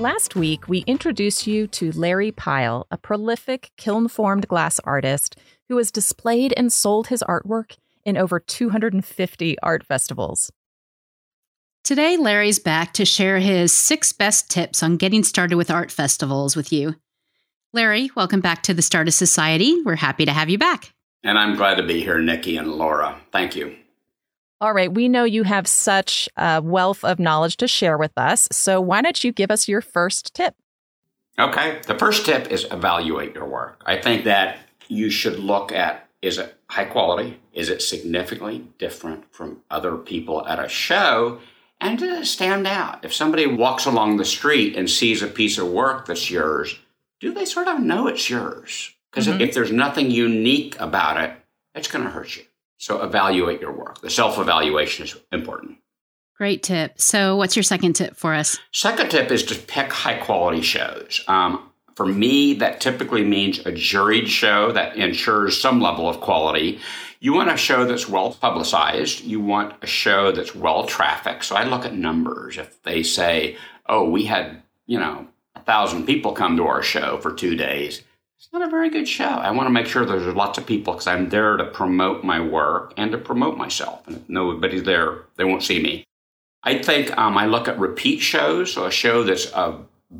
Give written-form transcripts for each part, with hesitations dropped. Last week, we introduced you to Larry Pyle, a prolific kiln-formed glass artist who has displayed and sold his artwork in over 250 art festivals. Today, Larry's back to share his 6 best tips on getting started with art festivals with you. Larry, welcome back to the Stardust Society. We're happy to have you back. And I'm glad to be here, Nikki and Laura. Thank you. All right. We know you have such a wealth of knowledge to share with us. So why don't you give us your first tip? Okay. The first tip is evaluate your work. I think that you should look at, is it high quality? Is it significantly different from other people at a show? And does it stand out? If somebody walks along the street and sees a piece of work that's yours, do they sort of know it's yours? Because if there's nothing unique about it, it's going to hurt you. So evaluate your work. The self-evaluation is important. Great tip. So what's your second tip for us? Second tip is to pick high-quality shows. For me, that typically means a juried show that ensures some level of quality. You want a show that's well-publicized. You want a show that's well-trafficked. So I look at numbers. If they say, oh, we had, 1,000 people come to our show for 2 days, it's not a very good show. I want to make sure there's lots of people because I'm there to promote my work and to promote myself. And if nobody's there, they won't see me. I think I look at repeat shows, so a show that's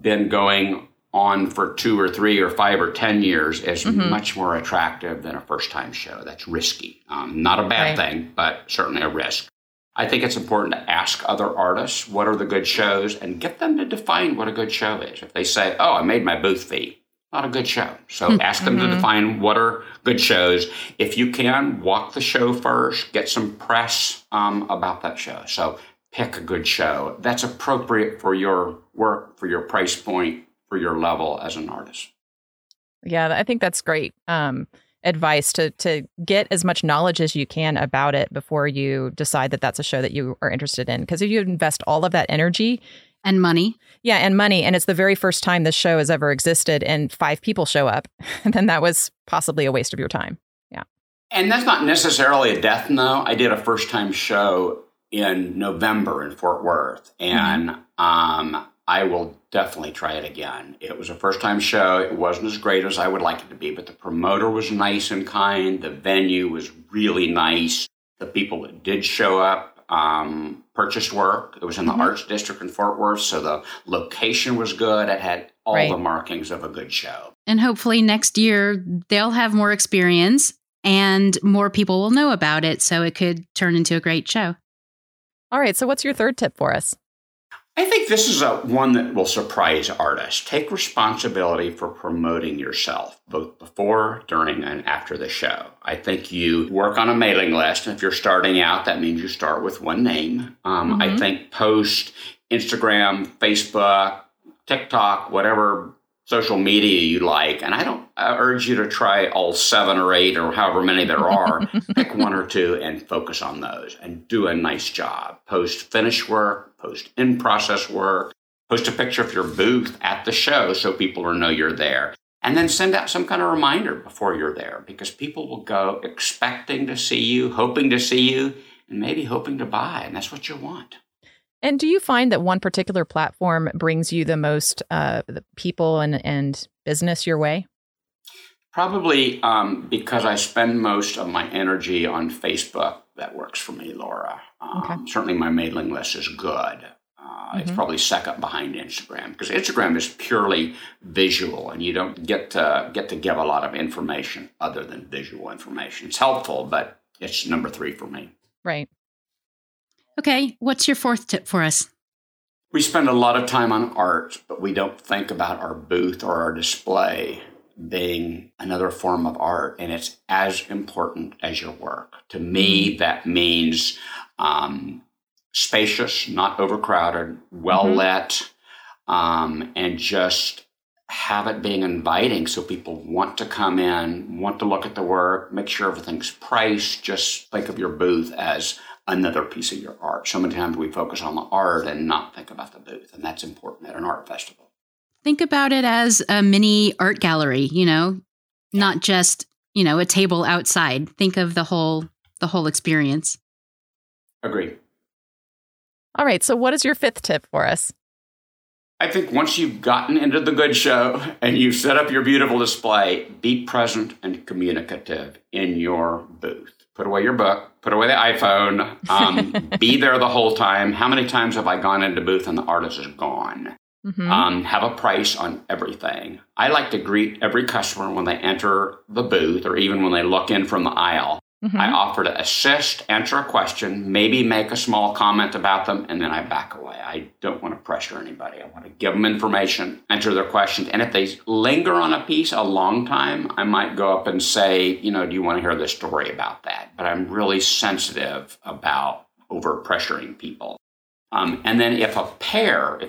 been going on for 2 or 3 or 5 or 10 years is much more attractive than a first-time show. That's risky. Not a bad thing, but certainly a risk. I think it's important to ask other artists what are the good shows and get them to define what a good show is. If they say, oh, I made my booth fee, not a good show. So ask them to define what are good shows. If you can, walk the show first, get some press about that show. So pick a good show that's appropriate for your work, for your price point, for your level as an artist. Yeah, I think that's great advice to get as much knowledge as you can about it before you decide that that's a show that you are interested in. Because if you invest all of that energy, and money. Yeah, and money. And it's the very first time this show has ever existed and 5 people show up. And then that was possibly a waste of your time. Yeah. And that's not necessarily a death knell. I did a first-time show in November in Fort Worth. And I will definitely try it again. It was a first-time show. It wasn't as great as I would like it to be. But the promoter was nice and kind. The venue was really nice. The people that did show up purchased work. It was in the Arts District in Fort Worth, so the location was good. It had all the markings of a good show. And hopefully next year they'll have more experience and more people will know about it, so it could turn into a great show. All right, so what's your third tip for us? I think this is one that will surprise artists. Take responsibility for promoting yourself, both before, during, and after the show. I think you work on a mailing list. If you're starting out, that means you start with one name. I think post Instagram, Facebook, TikTok, whatever social media you like. And I urge you to try all 7 or 8 or however many there are. Pick 1 or 2 and focus on those and do a nice job. Post finished work. Post in-process work, post a picture of your booth at the show so people know you're there, and then send out some kind of reminder before you're there because people will go expecting to see you, hoping to see you, and maybe hoping to buy, and that's what you want. And do you find that one particular platform brings you the most people and business your way? Probably because I spend most of my energy on Facebook. That works for me, Laura. Certainly my mailing list is good. It's probably second behind Instagram because Instagram is purely visual and you don't get to give a lot of information other than visual information. It's helpful, but it's number 3 for me. Right. Okay. What's your fourth tip for us? We spend a lot of time on art, but we don't think about our booth or our display being another form of art, and it's as important as your work. To me, that means spacious, not overcrowded, well-lit, and just have it being inviting so people want to come in, want to look at the work, make sure everything's priced. Just think of your booth as another piece of your art. So many times we focus on the art and not think about the booth, and that's important at an art festival. Think about it as a mini art gallery, you know, not just, you know, a table outside. Think of the whole experience. Agreed. All right. So what is your fifth tip for us? I think once you've gotten into the good show and you've set up your beautiful display, be present and communicative in your booth. Put away your book, put away the iPhone, be there the whole time. How many times have I gone into booth and the artist is gone? Mm-hmm. Have a price on everything. I like to greet every customer when they enter the booth or even when they look in from the aisle. Mm-hmm. I offer to assist, answer a question, maybe make a small comment about them, and then I back away. I don't want to pressure anybody. I want to give them information, answer their questions. And if they linger on a piece a long time, I might go up and say, you know, do you want to hear the story about that? But I'm really sensitive about over pressuring people. And then if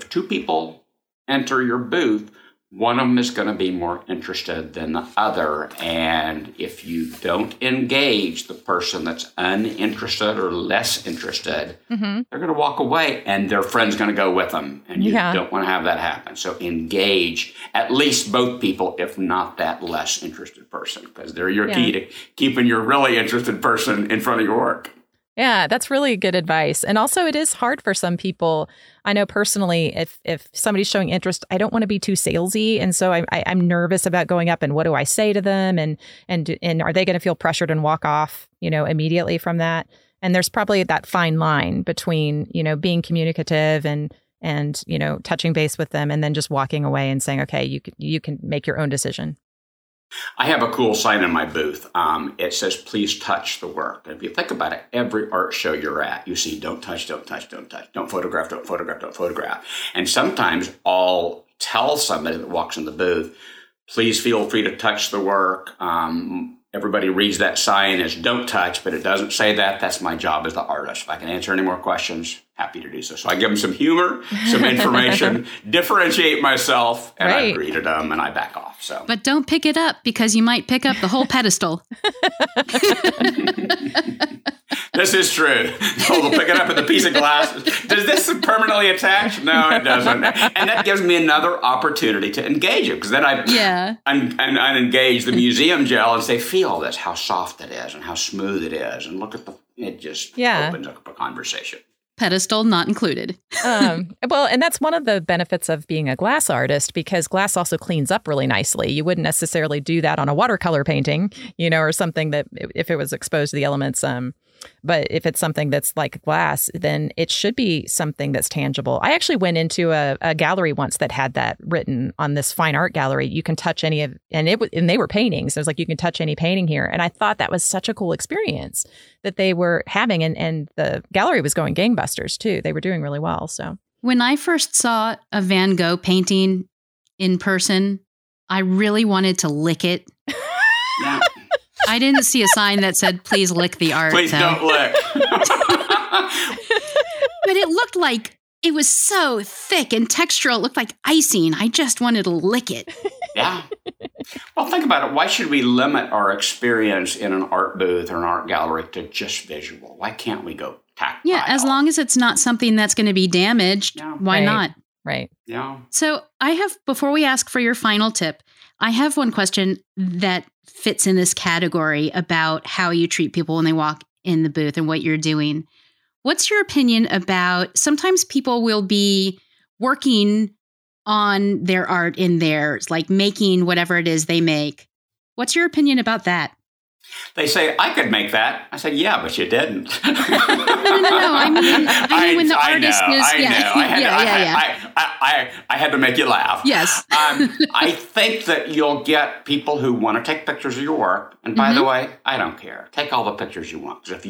two people enter your booth, one of them is going to be more interested than the other. And if you don't engage the person that's uninterested or less interested, they're going to walk away and their friend's going to go with them. And you don't want to have that happen. So engage at least both people, if not that less interested person, because they're your key to keeping your really interested person in front of your work. Yeah, that's really good advice. And also, it is hard for some people. I know personally, if somebody's showing interest, I don't want to be too salesy. And so I'm nervous about going up and what do I say to them? And are they going to feel pressured and walk off, you know, immediately from that? And there's probably that fine line between, you know, being communicative and you know, touching base with them and then just walking away and saying, okay, you can make your own decision. I have a cool sign in my booth. It says, please touch the work. And if you think about it, every art show you're at, you see, don't touch, don't touch, don't touch, don't photograph, don't photograph, don't photograph. And sometimes I'll tell somebody that walks in the booth, please feel free to touch the work. Everybody reads that sign as don't touch, but it doesn't say that. That's my job as the artist. If I can answer any more questions, happy to do so. So I give them some humor, some information, differentiate myself, and I agree to them, and I back off. So, but don't pick it up because you might pick up the whole pedestal. This is true. We'll pick it up with a piece of glass. Does this permanently attach? No, it doesn't. And that gives me another opportunity to engage it because then I engage the museum gel and say, feel this, how soft it is and how smooth it is. And look at it just opens up a conversation. Pedestal not included. Well, and that's one of the benefits of being a glass artist because glass also cleans up really nicely. You wouldn't necessarily do that on a watercolor painting, you know, or something that if it was exposed to the elements. But if it's something that's like glass, then it should be something that's tangible. I actually went into a gallery once that had that written on this fine art gallery. You can touch any of, and they were paintings. It was like, you can touch any painting here. And I thought that was such a cool experience that they were having. And the gallery was going gangbusters too. They were doing really well. So when I first saw a Van Gogh painting in person, I really wanted to lick it. Yeah. I didn't see a sign that said, please lick the art. Please don't lick. But it looked like it was so thick and textural. It looked like icing. I just wanted to lick it. Yeah. Well, think about it. Why should we limit our experience in an art booth or an art gallery to just visual? Why can't we go tactile? Yeah, as long as it's not something that's going to be damaged, why not? Right. Yeah. So before we ask for your final tip, I have one question that fits in this category about how you treat people when they walk in the booth and what you're doing. What's your opinion about sometimes people will be working on their art in theirs, like making whatever it is they make. What's your opinion about that? They say, I could make that. I said, yeah, but you didn't. No. I mean when the artist is... I had to make you laugh. Yes. I think that you'll get people who want to take pictures of your work. And by the way, I don't care. Take all the pictures you want. Because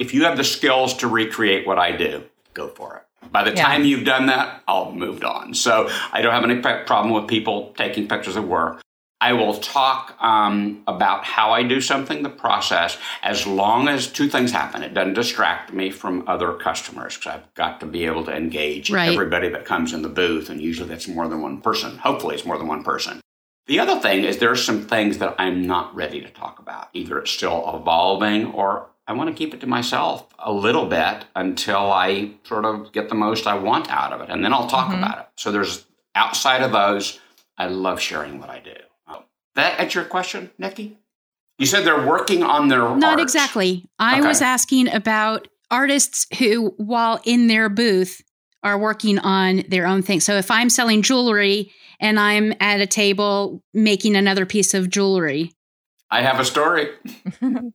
if you have the skills to recreate what I do, go for it. By the time you've done that, I'll have moved on. So I don't have any problem with people taking pictures of work. I will talk about how I do something, the process, as long as two things happen. It doesn't distract me from other customers because I've got to be able to engage everybody that comes in the booth, and usually that's more than one person. Hopefully it's more than one person. The other thing is there are some things that I'm not ready to talk about. Either it's still evolving or I want to keep it to myself a little bit until I sort of get the most I want out of it, and then I'll talk about it. So there's outside of those, I love sharing what I do. That at your question, Nikki? You said they're working on their arts. Not exactly. I was asking about artists who, while in their booth, are working on their own thing. So if I'm selling jewelry and I'm at a table making another piece of jewelry. I have a story.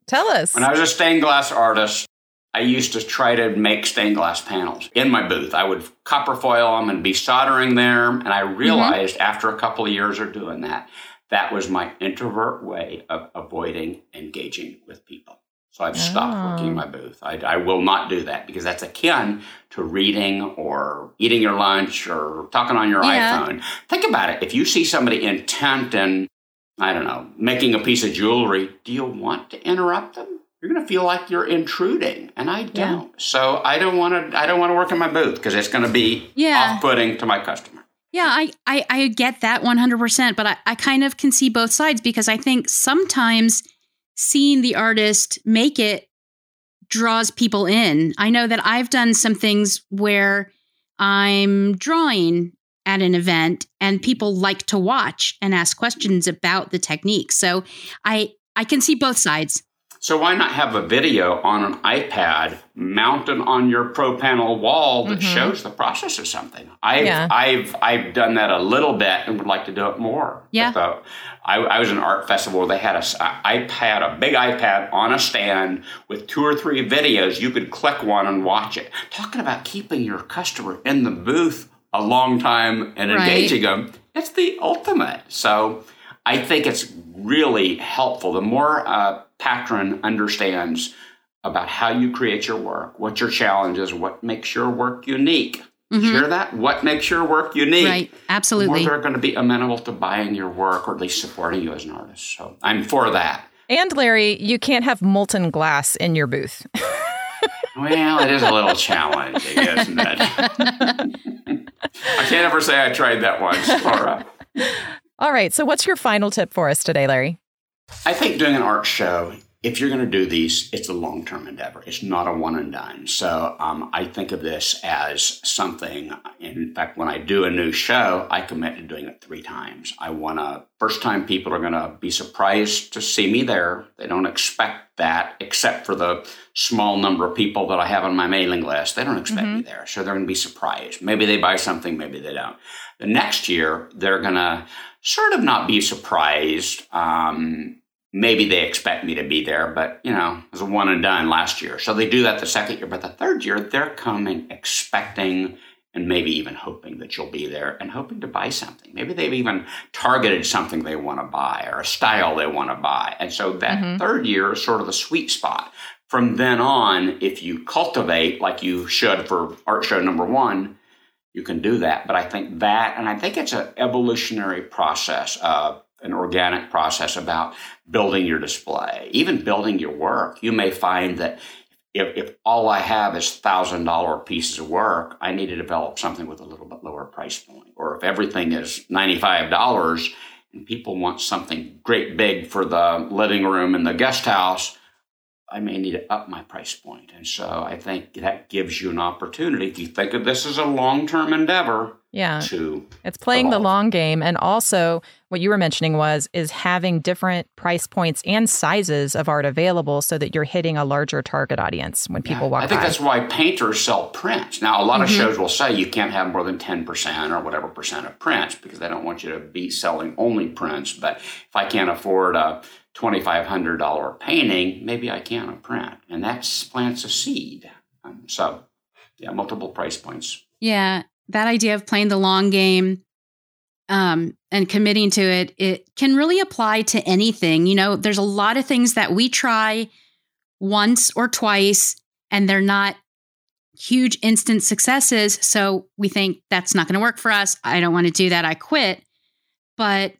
Tell us. When I was a stained glass artist, I used to try to make stained glass panels in my booth. I would copper foil them and be soldering them. And I realized after a couple of years of doing that, that was my introvert way of avoiding engaging with people. So I've stopped working in my booth. I will not do that because that's akin to reading or eating your lunch or talking on your iPhone. Think about it. If you see somebody intent in, I don't know, making a piece of jewelry, do you want to interrupt them? You're going to feel like you're intruding, and I don't. Yeah. So I don't want to work in my booth because it's going to be off-putting to my customer. Yeah, I get that 100%, but I kind of can see both sides because I think sometimes seeing the artist make it draws people in. I know that I've done some things where I'm drawing at an event and people like to watch and ask questions about the technique. So I can see both sides. So why not have a video on an iPad mounted on your pro panel wall that shows the process of something? I've done that a little bit and would like to do it more. Yeah. So I was in an art festival where they had a big iPad on a stand with 2 or 3 videos. You could click one and watch it. Talking about keeping your customer in the booth a long time and engaging them, it's the ultimate. So I think it's really helpful. The more patron understands about how you create your work, what your challenge is, what makes your work unique. Hear that? What makes your work unique? Right, absolutely. The more they're going to be amenable to buying your work or at least supporting you as an artist. So I'm for that. And Larry, you can't have molten glass in your booth. Well, it is a little challenging, isn't it? I can't ever say I tried that once, Laura. All right. So what's your final tip for us today, Larry? I think doing an art show, if you're going to do these, it's a long-term endeavor. It's not a one and done. So I think of this as something, in fact, when I do a new show, I commit to doing it 3 times. First time people are going to be surprised to see me there. They don't expect that, except for the small number of people that I have on my mailing list. They don't expect me there. So they're going to be surprised. Maybe they buy something, maybe they don't. The next year, they're going to sort of not be surprised. Maybe they expect me to be there, but, it was a one and done last year. So they do that the second year. But the third year, they're coming expecting and maybe even hoping that you'll be there and hoping to buy something. Maybe they've even targeted something they want to buy or a style they want to buy. And so that third year is sort of the sweet spot. From then on, if you cultivate like you should for art show number 1, you can do that. But I think that, and I think it's an evolutionary process, an organic process about building your display, even building your work. You may find that if all I have is $1,000 pieces of work, I need to develop something with a little bit lower price point. Or if everything is $95 and people want something great big for the living room and the guest house, I may need to up my price point. And so I think that gives you an opportunity, if you think of this as a long-term endeavor, it's playing the long game. And also what you were mentioning is having different price points and sizes of art available so that you're hitting a larger target audience when people walk by. I think that's why painters sell prints. Now, a lot of shows will say you can't have more than 10% or whatever percent of prints because they don't want you to be selling only prints. But if I can't afford a $2,500 painting, maybe I can a print. And that plants a seed. Multiple price points. Yeah, that idea of playing the long game and committing to it, it can really apply to anything. There's a lot of things that we try once or twice, and they're not huge instant successes. So we think that's not going to work for us. I don't want to do that. I quit. But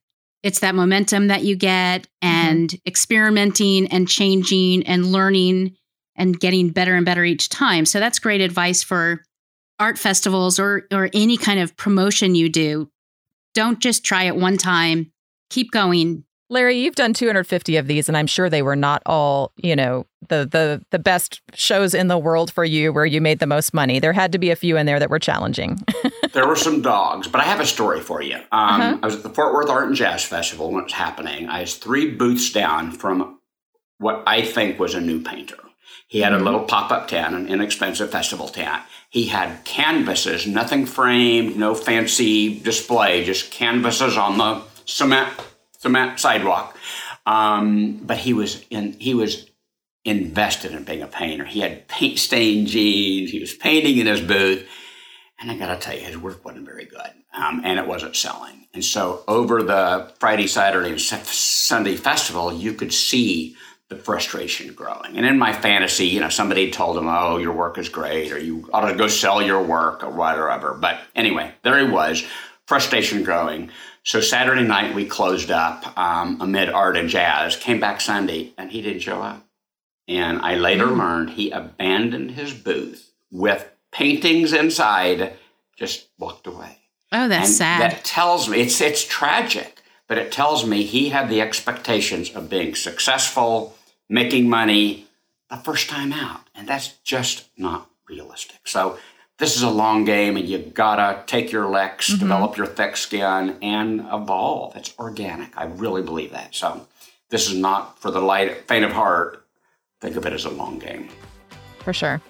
It's that momentum that you get and experimenting and changing and learning and getting better and better each time. So that's great advice for art festivals or any kind of promotion you do. Don't just try it one time. Keep going. Larry, you've done 250 of these, and I'm sure they were not all, you know, the best shows in the world for you where you made the most money. There had to be a few in there that were challenging. There were some dogs, but I have a story for you. I was at the Fort Worth Art and Jazz Festival when it was happening. I was 3 booths down from what I think was a new painter. He had a little pop-up tent, an inexpensive festival tent. He had canvases, nothing framed, no fancy display, just canvases on the cement sidewalk. But he was invested in being a painter. He had paint stained jeans. He was painting in his booth. And I got to tell you, his work wasn't very good. And it wasn't selling. And so over the Friday, Saturday, and Sunday festival, you could see the frustration growing. And in my fantasy, you know, somebody told him, oh, your work is great, or you ought to go sell your work or whatever. But anyway, there he was, frustration growing. So Saturday night, we closed up amid art and jazz, came back Sunday, and he didn't show up. And I later learned he abandoned his booth with paintings inside, just walked away. Oh, that's sad. That tells me, it's tragic, but it tells me he had the expectations of being successful, making money the first time out. And that's just not realistic. So this is a long game, and you gotta take your licks, develop your thick skin, and evolve. It's organic. I really believe that. So this is not for the faint of heart. Think of it as a long game. For sure.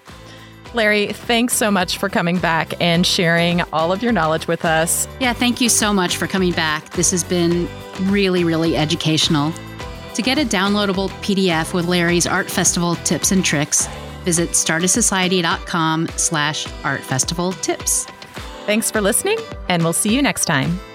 Larry, thanks so much for coming back and sharing all of your knowledge with us. Yeah, thank you so much for coming back. This has been really, really educational. To get a downloadable PDF with Larry's Art Festival tips and tricks, visit stardustsociety.com/artfestivaltips. Thanks for listening, and we'll see you next time.